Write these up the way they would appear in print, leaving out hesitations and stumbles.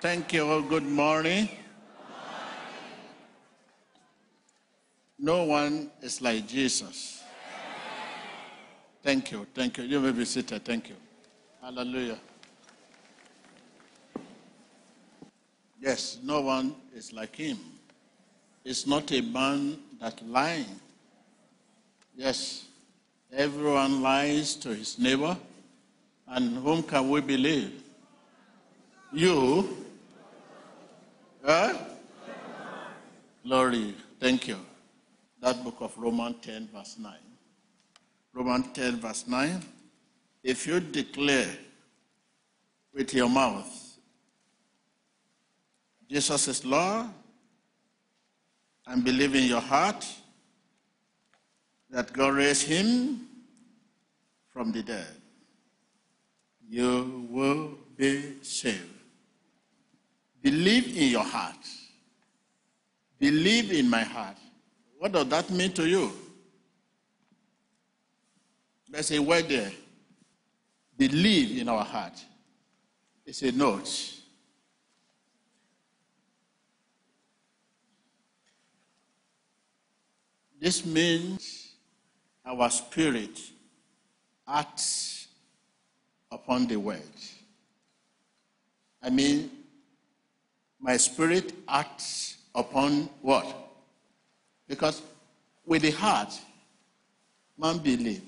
Thank you. Good morning. No one is like Jesus. Thank you. Thank you. You may be seated. Thank you. Hallelujah. Yes, no one is like him. It's not a man that lies. Yes, everyone lies to his neighbor. And whom can we believe? You? Huh? Glory. Thank you. That book of Romans 10, verse 9. Romans 10, verse 9. If you declare with your mouth, Jesus is Lord, and believe in your heart that God raised him from the dead, you will be saved. Believe in your heart. Believe in my heart. What does that mean to you? There's a word there. Believe in our heart. It's a note. This means our spirit acts upon the word. I mean, my spirit acts upon what? Because with the heart, man believes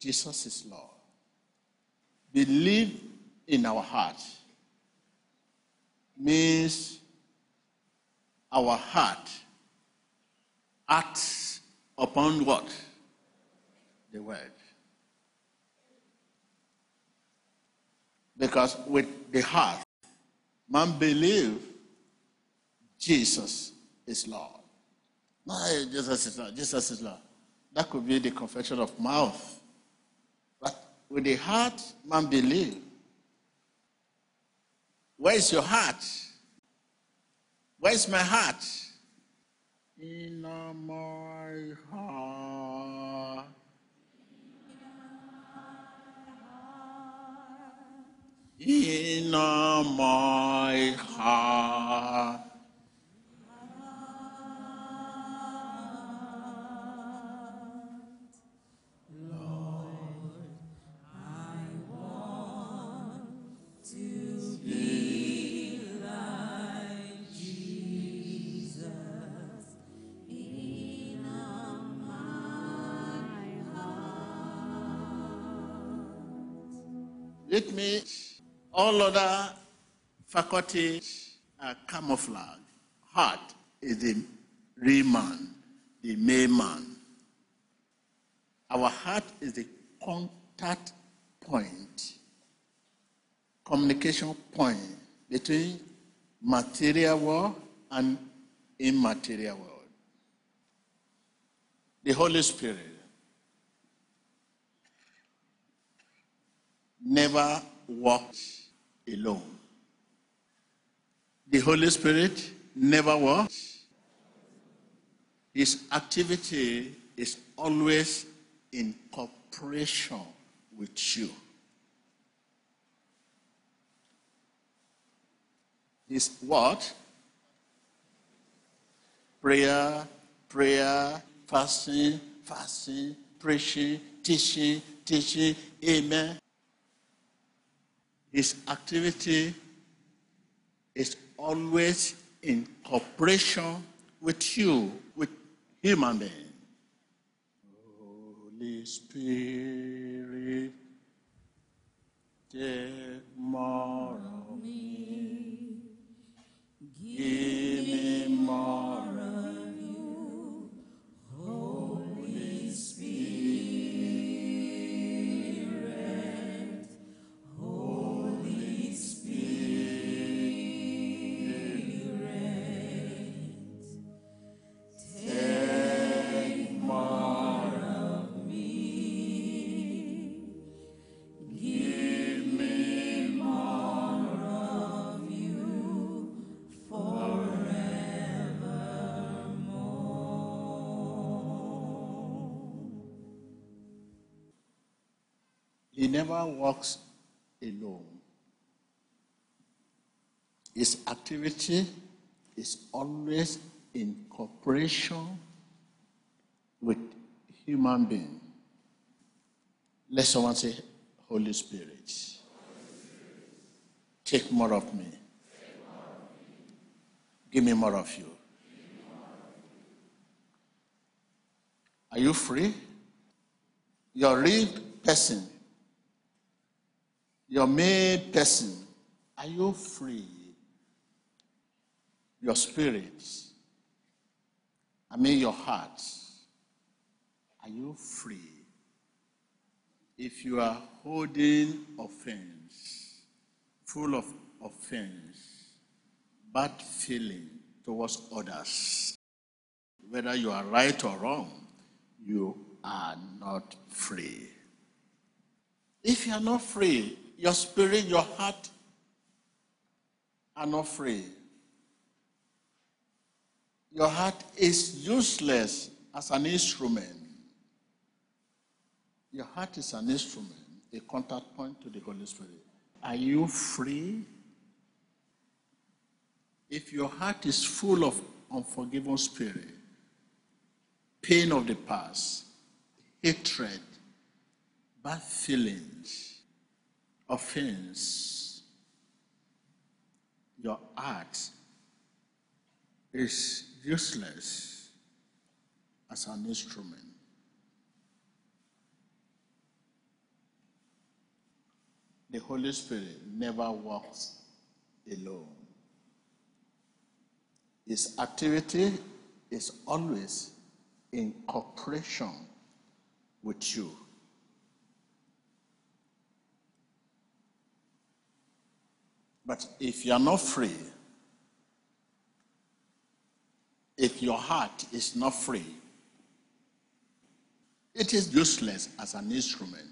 Jesus is Lord. Believe in our heart means our heart acts upon what? The word. Because with the heart, man believes Jesus is Lord. No, Jesus is Lord. Jesus is Lord. That could be the confession of mouth. But with the heart, man believes. Where is your heart? Where is my heart? In my heart, in my heart, it means all other faculties are camouflaged. Heart is the real man, the main man. Our heart is the contact point, communication point between material world and immaterial world. The Holy Spirit never walks alone. The Holy Spirit never walks. His activity is always in cooperation with you. His what? Prayer, prayer, fasting, fasting, preaching, teaching, teaching, amen. His activity is always in cooperation with you, with human beings. Holy Spirit, take more of me. Give me more of you, Holy Spirit. He never walks alone. Its activity is always in cooperation with human being. Let someone say, Holy Spirit, Holy Spirit, take more of me. Give me more of you. Are you free? Your real person, your made person, are you free? Your spirit, I mean your heart, are you free? If you are holding offense, full of offense, bad feeling towards others, whether you are right or wrong, you are not free. If you are not free, your spirit, your heart are not free. Your heart is useless as an instrument. Your heart is an instrument, a contact point to the Holy Spirit. Are you free? If your heart is full of unforgiven spirit, pain of the past, hatred, bad feelings, offense, your heart is useless as an instrument. The Holy Spirit never walks alone. His activity is always in cooperation with you. But if you are not free, if your heart is not free, it is useless as an instrument.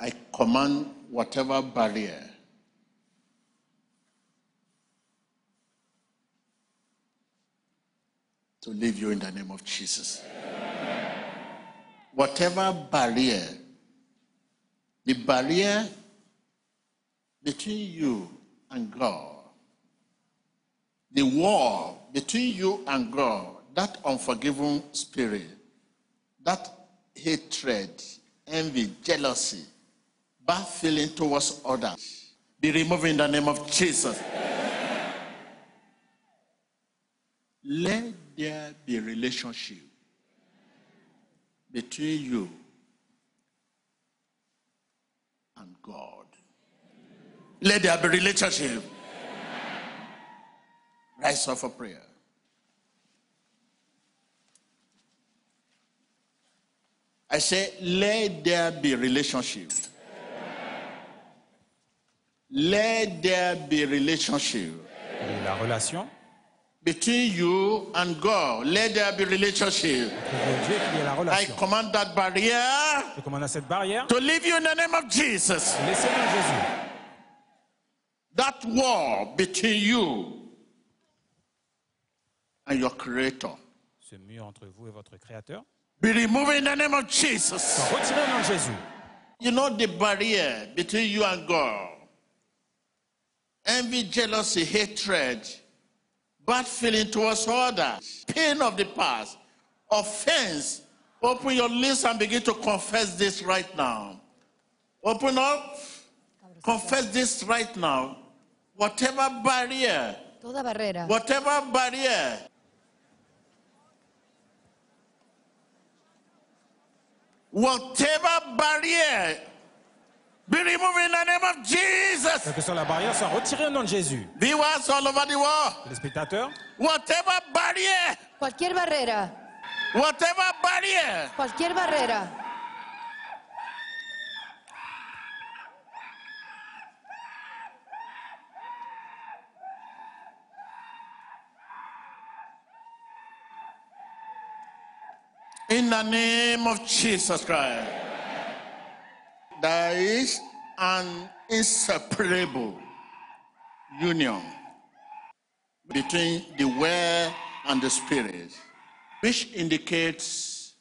I command whatever barrier to leave you in the name of Jesus. Amen. Whatever barrier, the barrier between you and God, the wall between you and God, that unforgiving spirit, that hatred, envy, jealousy, bad feeling towards others, be removed in the name of Jesus. Amen. Let there be relationship between you and God. Let there be relationship. Amen. Rise up for prayer. I say, let there be relationship. Let there be relationship. La relation between you and God. Let there be relationship. I command that barrier to leave you in the name of Jesus. That wall between you and your Creator, ce mur entre vous et votre Créateur, be removed in the name of Jesus. You know, the barrier between you and God. Envy, jealousy, hatred, bad feeling towards others, pain of the past, offense. Open your lips and begin to confess this right now. Open up, confess this right now. Whatever barrier, be removed in the name of Jesus. Que soit la barrière soit retirée au nom de Jésus. Viewers all over the world. Les spectateurs. Whatever barrier. Cualquier barrera. Whatever barrier. Cualquier barrera. In the name of Jesus Christ. There is an inseparable union between the Word and the Spirit, which indicates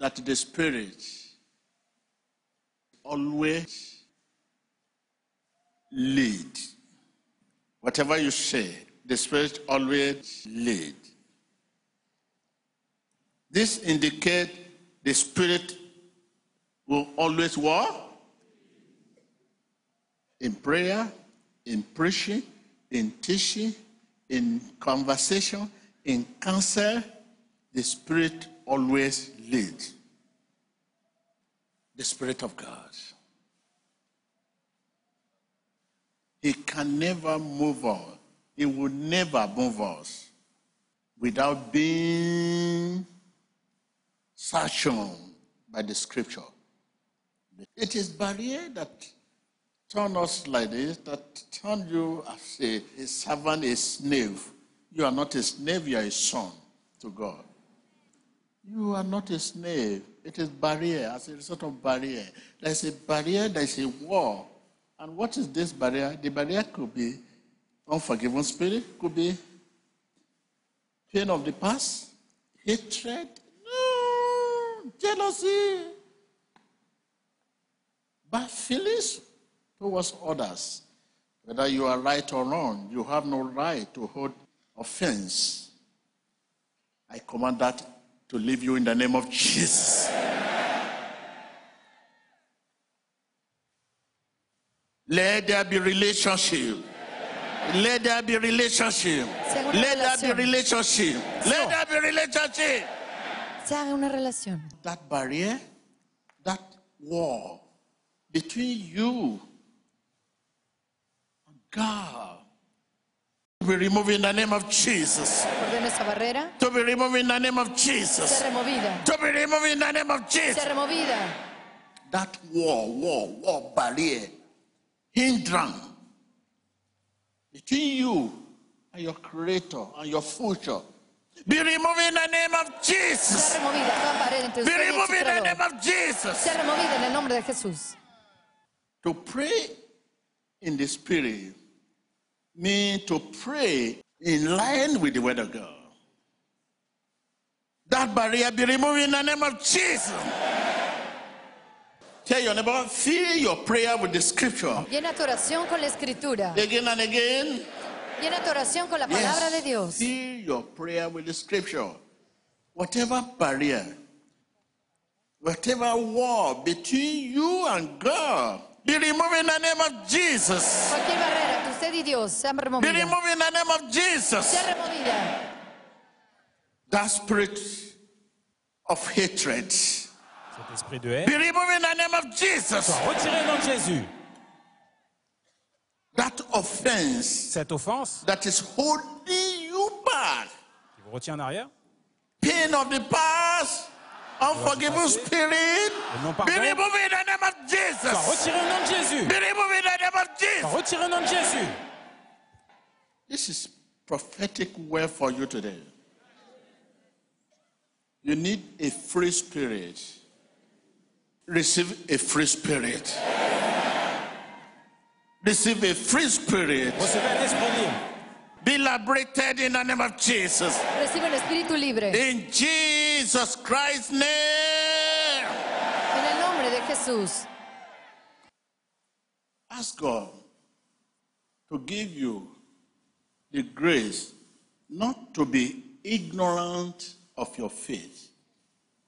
that the Spirit always lead. Whatever you say, the Spirit always leads. This indicates the Spirit will always walk in prayer, in preaching, in teaching, in conversation, in counsel. The Spirit always leads. The Spirit of God. He can never move on. He will never move us without being sanctioned by the Scripture. It is barrier that turn us like this, that turn you as a servant, a slave. You are not a slave, you are a son to God. You are not a slave. It is barrier, as a result of barrier. There is a barrier, there is a wall. And what is this barrier? The barrier could be unforgiven spirit, could be pain of the past, hatred, jealousy, bad feelings towards others. Whether you are right or wrong, you have no right to hold offense. I command that to leave you in the name of Jesus. Let there be relationship. Let there be relationship. Let there be relationship. Let there be relationship. That barrier, that wall between you and God, to be removed in the name of Jesus. To be removed in the name of Jesus. To be removed in the name of Jesus. That wall, barrier, hindrance between you and your Creator and your future. Be removed in the name of Jesus. Be removed in the name of Jesus. To pray in the Spirit means to pray in line with the Word of God. That barrier be removed in the name of Jesus. Tell your neighbor, fill your prayer with the Scripture. Llena tu oración con la Escritura. Again and again. Llena tu oración con la palabra de Dios. Fill your prayer with the Scripture. Whatever barrier, whatever wall between you and God, be removed in the name of Jesus. Cualquier barrera entre usted y Dios sea removida. Be removed in the name of Jesus. Sea removida. That spirit of hatred, cet esprit de haine, be removed in the name of Jesus. Retiré au nom de Jésus. That offense, cette offense, that is holding you back, qui vous retient en arrière, pain of the past, unforgivable spirit, be removed in the name of Jesus. Retiré au nom de Jésus. Be removed in the name of Jesus. Retiré au nom de Jésus. This is prophetic word for you today. You need a free spirit. Receive a free spirit. Receive a free spirit. Be liberated in the name of Jesus. Recibe el espíritu libre. In Jesus Christ's name. En el nombre de Jesús. Ask God to give you the grace not to be ignorant of your faith.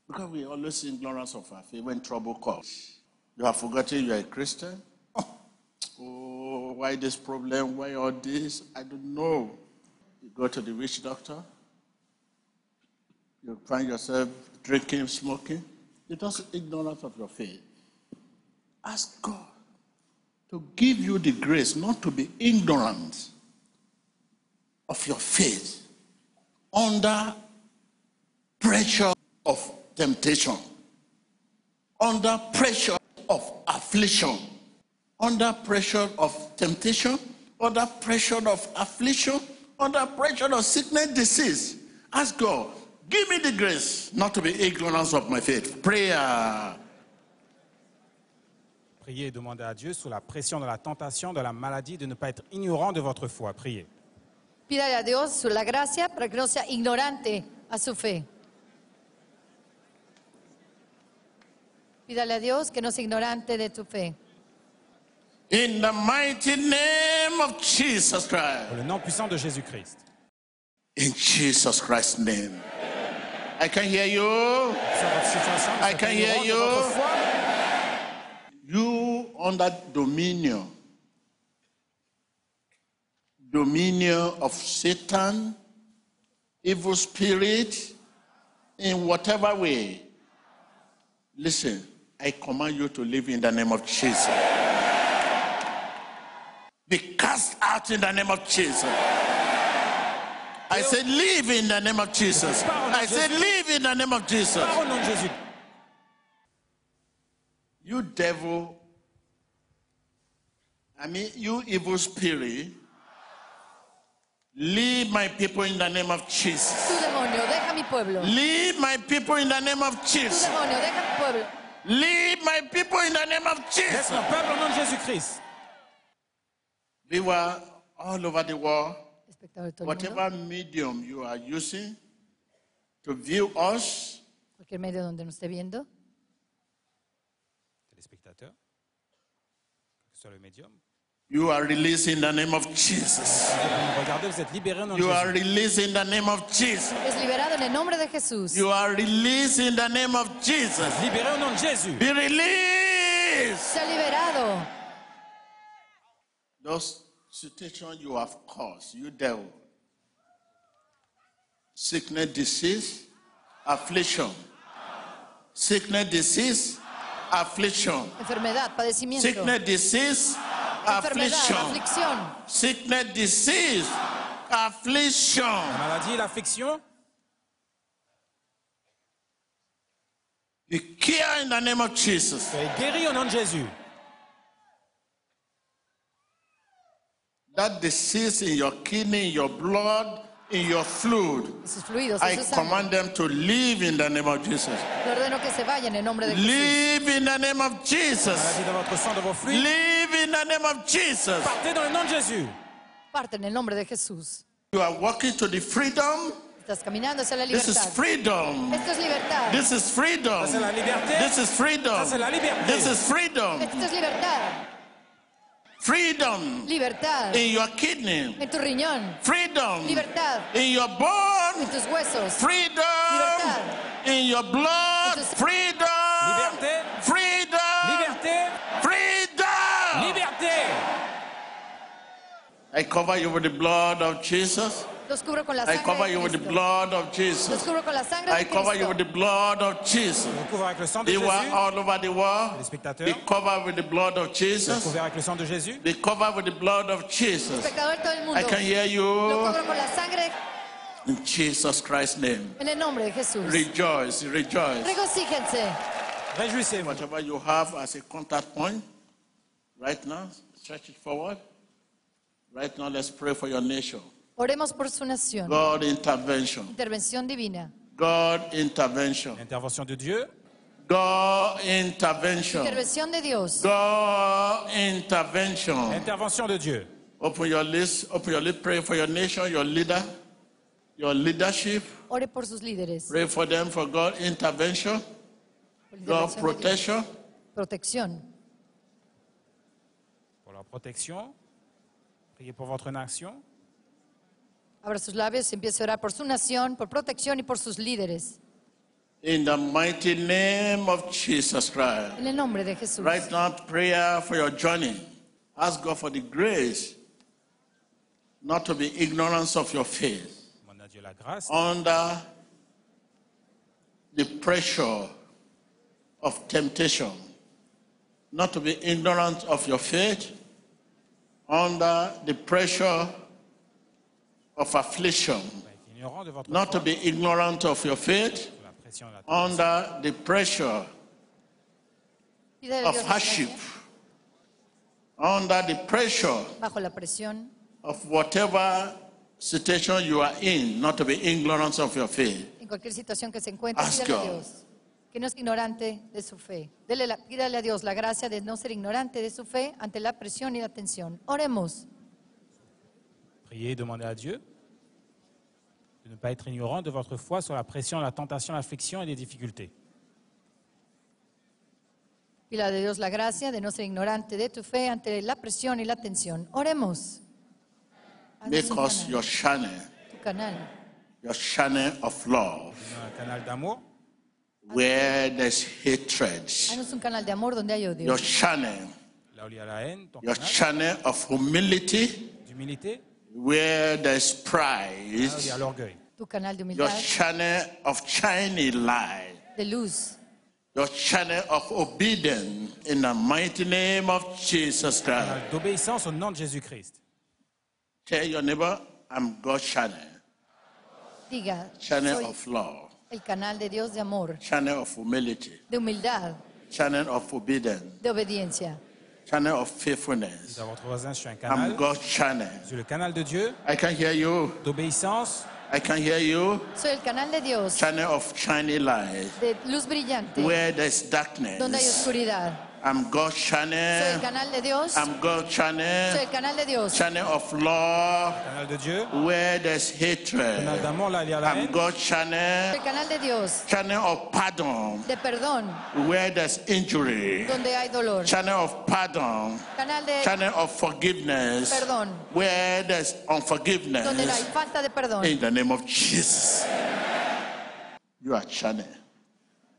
Because we are always ignorant of our faith when trouble comes. You have forgotten you are a Christian. Oh, why this problem? Why all this? I don't know. You go to the witch doctor. You find yourself drinking, smoking. You're just ignorant of your faith. Ask God to give you the grace not to be ignorant of your faith under pressure of temptation, under pressure of affliction. Under pressure of temptation, under pressure of affliction, under pressure of sickness, disease. Ask God, give me the grace not to be ignorant of my faith. Prayer. Priez et demandez à Dieu sous la pression de la tentation, de la maladie, de ne pas être ignorant de votre foi. Priez. Pídale a Dios su la gracia para que no sea ignorante a su fe. Pídale a Dios que no sea ignorante de tu fe. In the mighty name of Jesus Christ. Dans le nom puissant de Jésus-Christ. In Jesus Christ's name. I can hear you. I can hear you. You under dominion. Dominion of Satan, evil spirit, in whatever way. Listen, I command you to live in the name of Jesus. Be cast out in the name of Jesus. I said, live in the name of Jesus. I said, live in the name of Jesus. You devil, you evil spirit, leave my people in the name of Jesus. Leave my people in the name of Jesus. Leave my people in the name of Jesus. We were all over the world. Whatever medium you are using to view us, cualquier medio donde nos esté viendo, telespectateur, que soit le médium. You are released in the name of Jesus. You are released in the name of Jesus. You are released in the name of Jesus. Be released. Those situations you have caused, you devil. Sickness, disease, affliction. Sickness, disease, affliction. Sickness, disease, affliction. Sickness, disease, affliction. Maladie, l'affliction. Be cured in the name of Jesus. Guéri au nom de Jésus. That disease in your kidney, in your blood, in your fluid, I command them to leave in the name of Jesus. Leave in the name of Jesus. Leave in the name of Jesus. You are walking to the freedom. This is freedom. This is freedom. This is freedom. This is freedom. Freedom libertad in your kidney, en tu riñón. Freedom libertad in your bone, en tus huesos. Freedom libertad in your blood, en tus... freedom liberté. Freedom liberté. Freedom liberté. I cover you with the blood of Jesus. I cover you with the blood of Jesus. I cover you with the blood of Jesus. They were all over the world. They covered with the blood of Jesus. They covered with the blood of Jesus. I can hear you. In Jesus Christ's name. Rejoice, rejoice. Whatever you have as a contact point, right now, stretch it forward. Right now, let's pray for your nation. Oremos por su nación. God intervention. Intervención divina. God intervention. Intervención de Dieu. God intervention. Intervención de Dios. God intervention. Intervención de Dieu. Open your lips. Open your lips. Pray for your nation, your leader, your leadership. Ore por sus líderes. Pray for them for God intervention. God protection. Protección. Por la protección. Priez por votre nación. Abra sus labios y empiece a orar por su nación, por protección y por sus líderes. In the mighty name of Jesus Christ. En el nombre de Jesús. Right now, prayer for your journey. Ask God for the grace not to be ignorant of your faith. Under the pressure of temptation. Not to be ignorant of your faith. Under the pressure of affliction, not to be ignorant of your faith, under the pressure of hardship, under the pressure of whatever situation you are in, not to be ignorant of your faith. Ask God. Que no es ignorante de su fe. Pídale a Dios la gracia de no ser ignorante de su fe ante la presión y la tensión. Oremos. Priez, demandez à Dieu de ne pas être ignorant de votre foi sur la pression, la tentation, l'affliction et les difficultés. Pila de Dios la gracia de no ser ignorante de tu fe ante la presión y la tensión. Oremos. Make us your channel. Tu canal. Your channel of love. Canal de amor. Where there's hatred. Haznos un canal de amor donde hay odio. Your channel. Your channel of humility. Humilité. Where there's pride. Tu canal de humildad. Your channel of shiny light. De luz. Your channel of obedience in the mighty name of Jesus Christ. D'obéissance au nom de Jésus Christ. Tell your neighbor, I'm God's channel. Diga, channel of love. El canal de Dios de amor. Channel of humility. De humildad. Channel of obedience. De obediencia. Channel of faithfulness. I'm God's channel. Soy le canal de Dieu. I can hear you. D'obéissance. I can hear you. Soy el canal de Dios. Channel of shiny light. De luz brillante. Where there's darkness. Donde hay oscuridad. I'm God's channel. Soy el canal de Dios. I'm God's channel. Soy el canal de Dios. Channel of love. Canal de Dieu. Where there's hatred. Canal d'amor, là, il y a la haine. I'm God's channel. Soy el canal de Dios. Channel of pardon. De perdón. Where there's injury. Donde hay dolor. Channel of pardon. Canal de... Channel of forgiveness. Perdón. Where there's unforgiveness. Donde hay falta de perdón. In the name of Jesus. You are channel.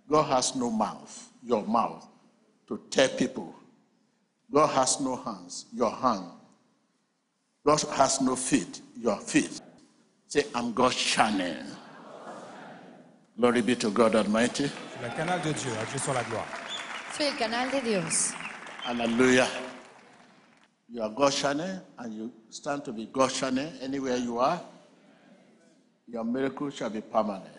God has no mouth. Your mouth. To tell people. God has no hands, your hand. God has no feet, your feet. Say, I'm God's channel. Glory be to God Almighty. Le canal de Dieu, à Dieu soit la gloire. Soy el canal de Dios. Hallelujah. You are God's channel, and you stand to be God's channel anywhere you are. Your miracle shall be permanent.